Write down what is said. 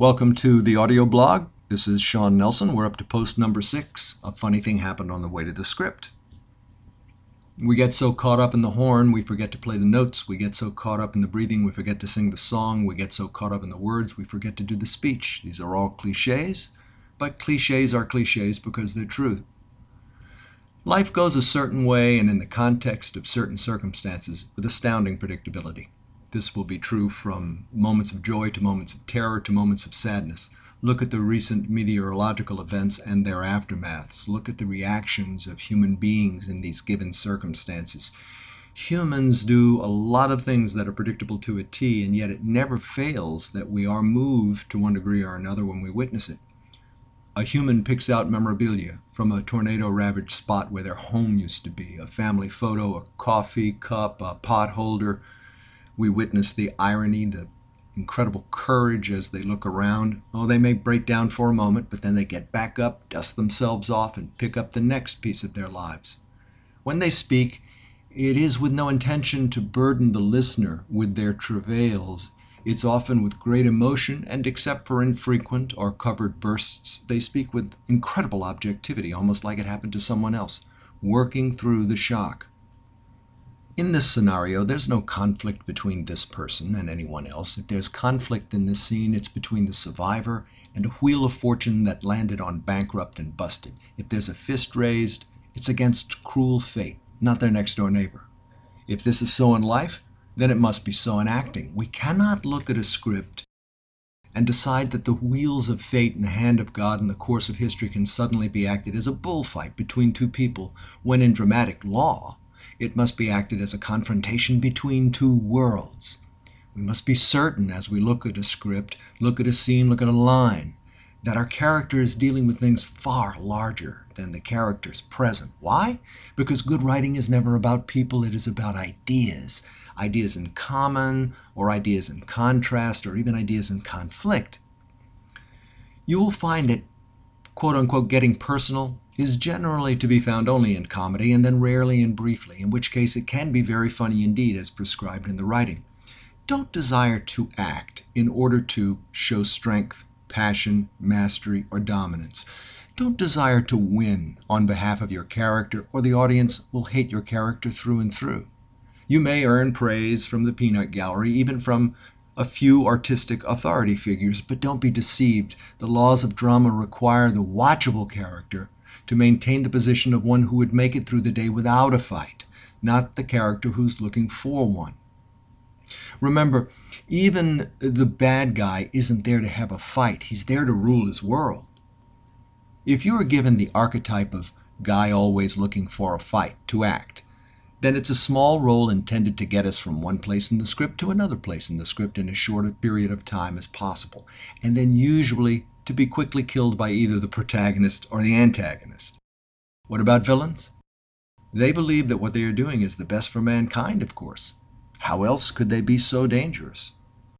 Welcome to the audio blog. This is Sean Nelson. We're up to post number 6. A funny thing happened on the way to the script. We get so caught up in the horn, we forget to play the notes. We get so caught up in the breathing, we forget to sing the song. We get so caught up in the words, we forget to do the speech. These are all cliches, but cliches are cliches because they're true. Life goes a certain way and in the context of certain circumstances with astounding predictability. This will be true from moments of joy to moments of terror to moments of sadness. Look at the recent meteorological events and their aftermaths. Look at the reactions of human beings in these given circumstances. Humans do a lot of things that are predictable to a T, and yet it never fails that we are moved to one degree or another when we witness it. A human picks out memorabilia from a tornado-ravaged spot where their home used to be, a family photo, a coffee cup, a pot holder. We witness the irony, the incredible courage as they look around. Oh, they may break down for a moment, but then they get back up, dust themselves off, and pick up the next piece of their lives. When they speak, it is with no intention to burden the listener with their travails. It's often with great emotion, and except for infrequent or covered bursts, they speak with incredible objectivity, almost like it happened to someone else, working through the shock. In this scenario, there's no conflict between this person and anyone else. If there's conflict in this scene, it's between the survivor and a wheel of fortune that landed on bankrupt and busted. If there's a fist raised, it's against cruel fate, not their next-door neighbor. If this is so in life, then it must be so in acting. We cannot look at a script and decide that the wheels of fate and the hand of God in the course of history can suddenly be acted as a bullfight between two people, when in dramatic law, it must be acted as a confrontation between two worlds. We must be certain as we look at a script, look at a scene, look at a line, that our character is dealing with things far larger than the characters present. Why? Because good writing is never about people, it is about ideas. Ideas in common, or ideas in contrast, or even ideas in conflict. You will find that, quote-unquote, getting personal is generally to be found only in comedy, and then rarely and briefly, in which case it can be very funny indeed, as prescribed in the writing. Don't desire to act in order to show strength, passion, mastery, or dominance. Don't desire to win on behalf of your character, or the audience will hate your character through and through. You may earn praise from the peanut gallery, even from a few artistic authority figures, but don't be deceived. The laws of drama require the watchable character to maintain the position of one who would make it through the day without a fight, not the character who's looking for one. Remember, even the bad guy isn't there to have a fight. He's there to rule his world. If you are given the archetype of guy always looking for a fight to act, then it's a small role intended to get us from one place in the script to another place in the script in as short a period of time as possible, and then usually to be quickly killed by either the protagonist or the antagonist. What about villains? They believe that what they are doing is the best for mankind, of course. How else could they be so dangerous?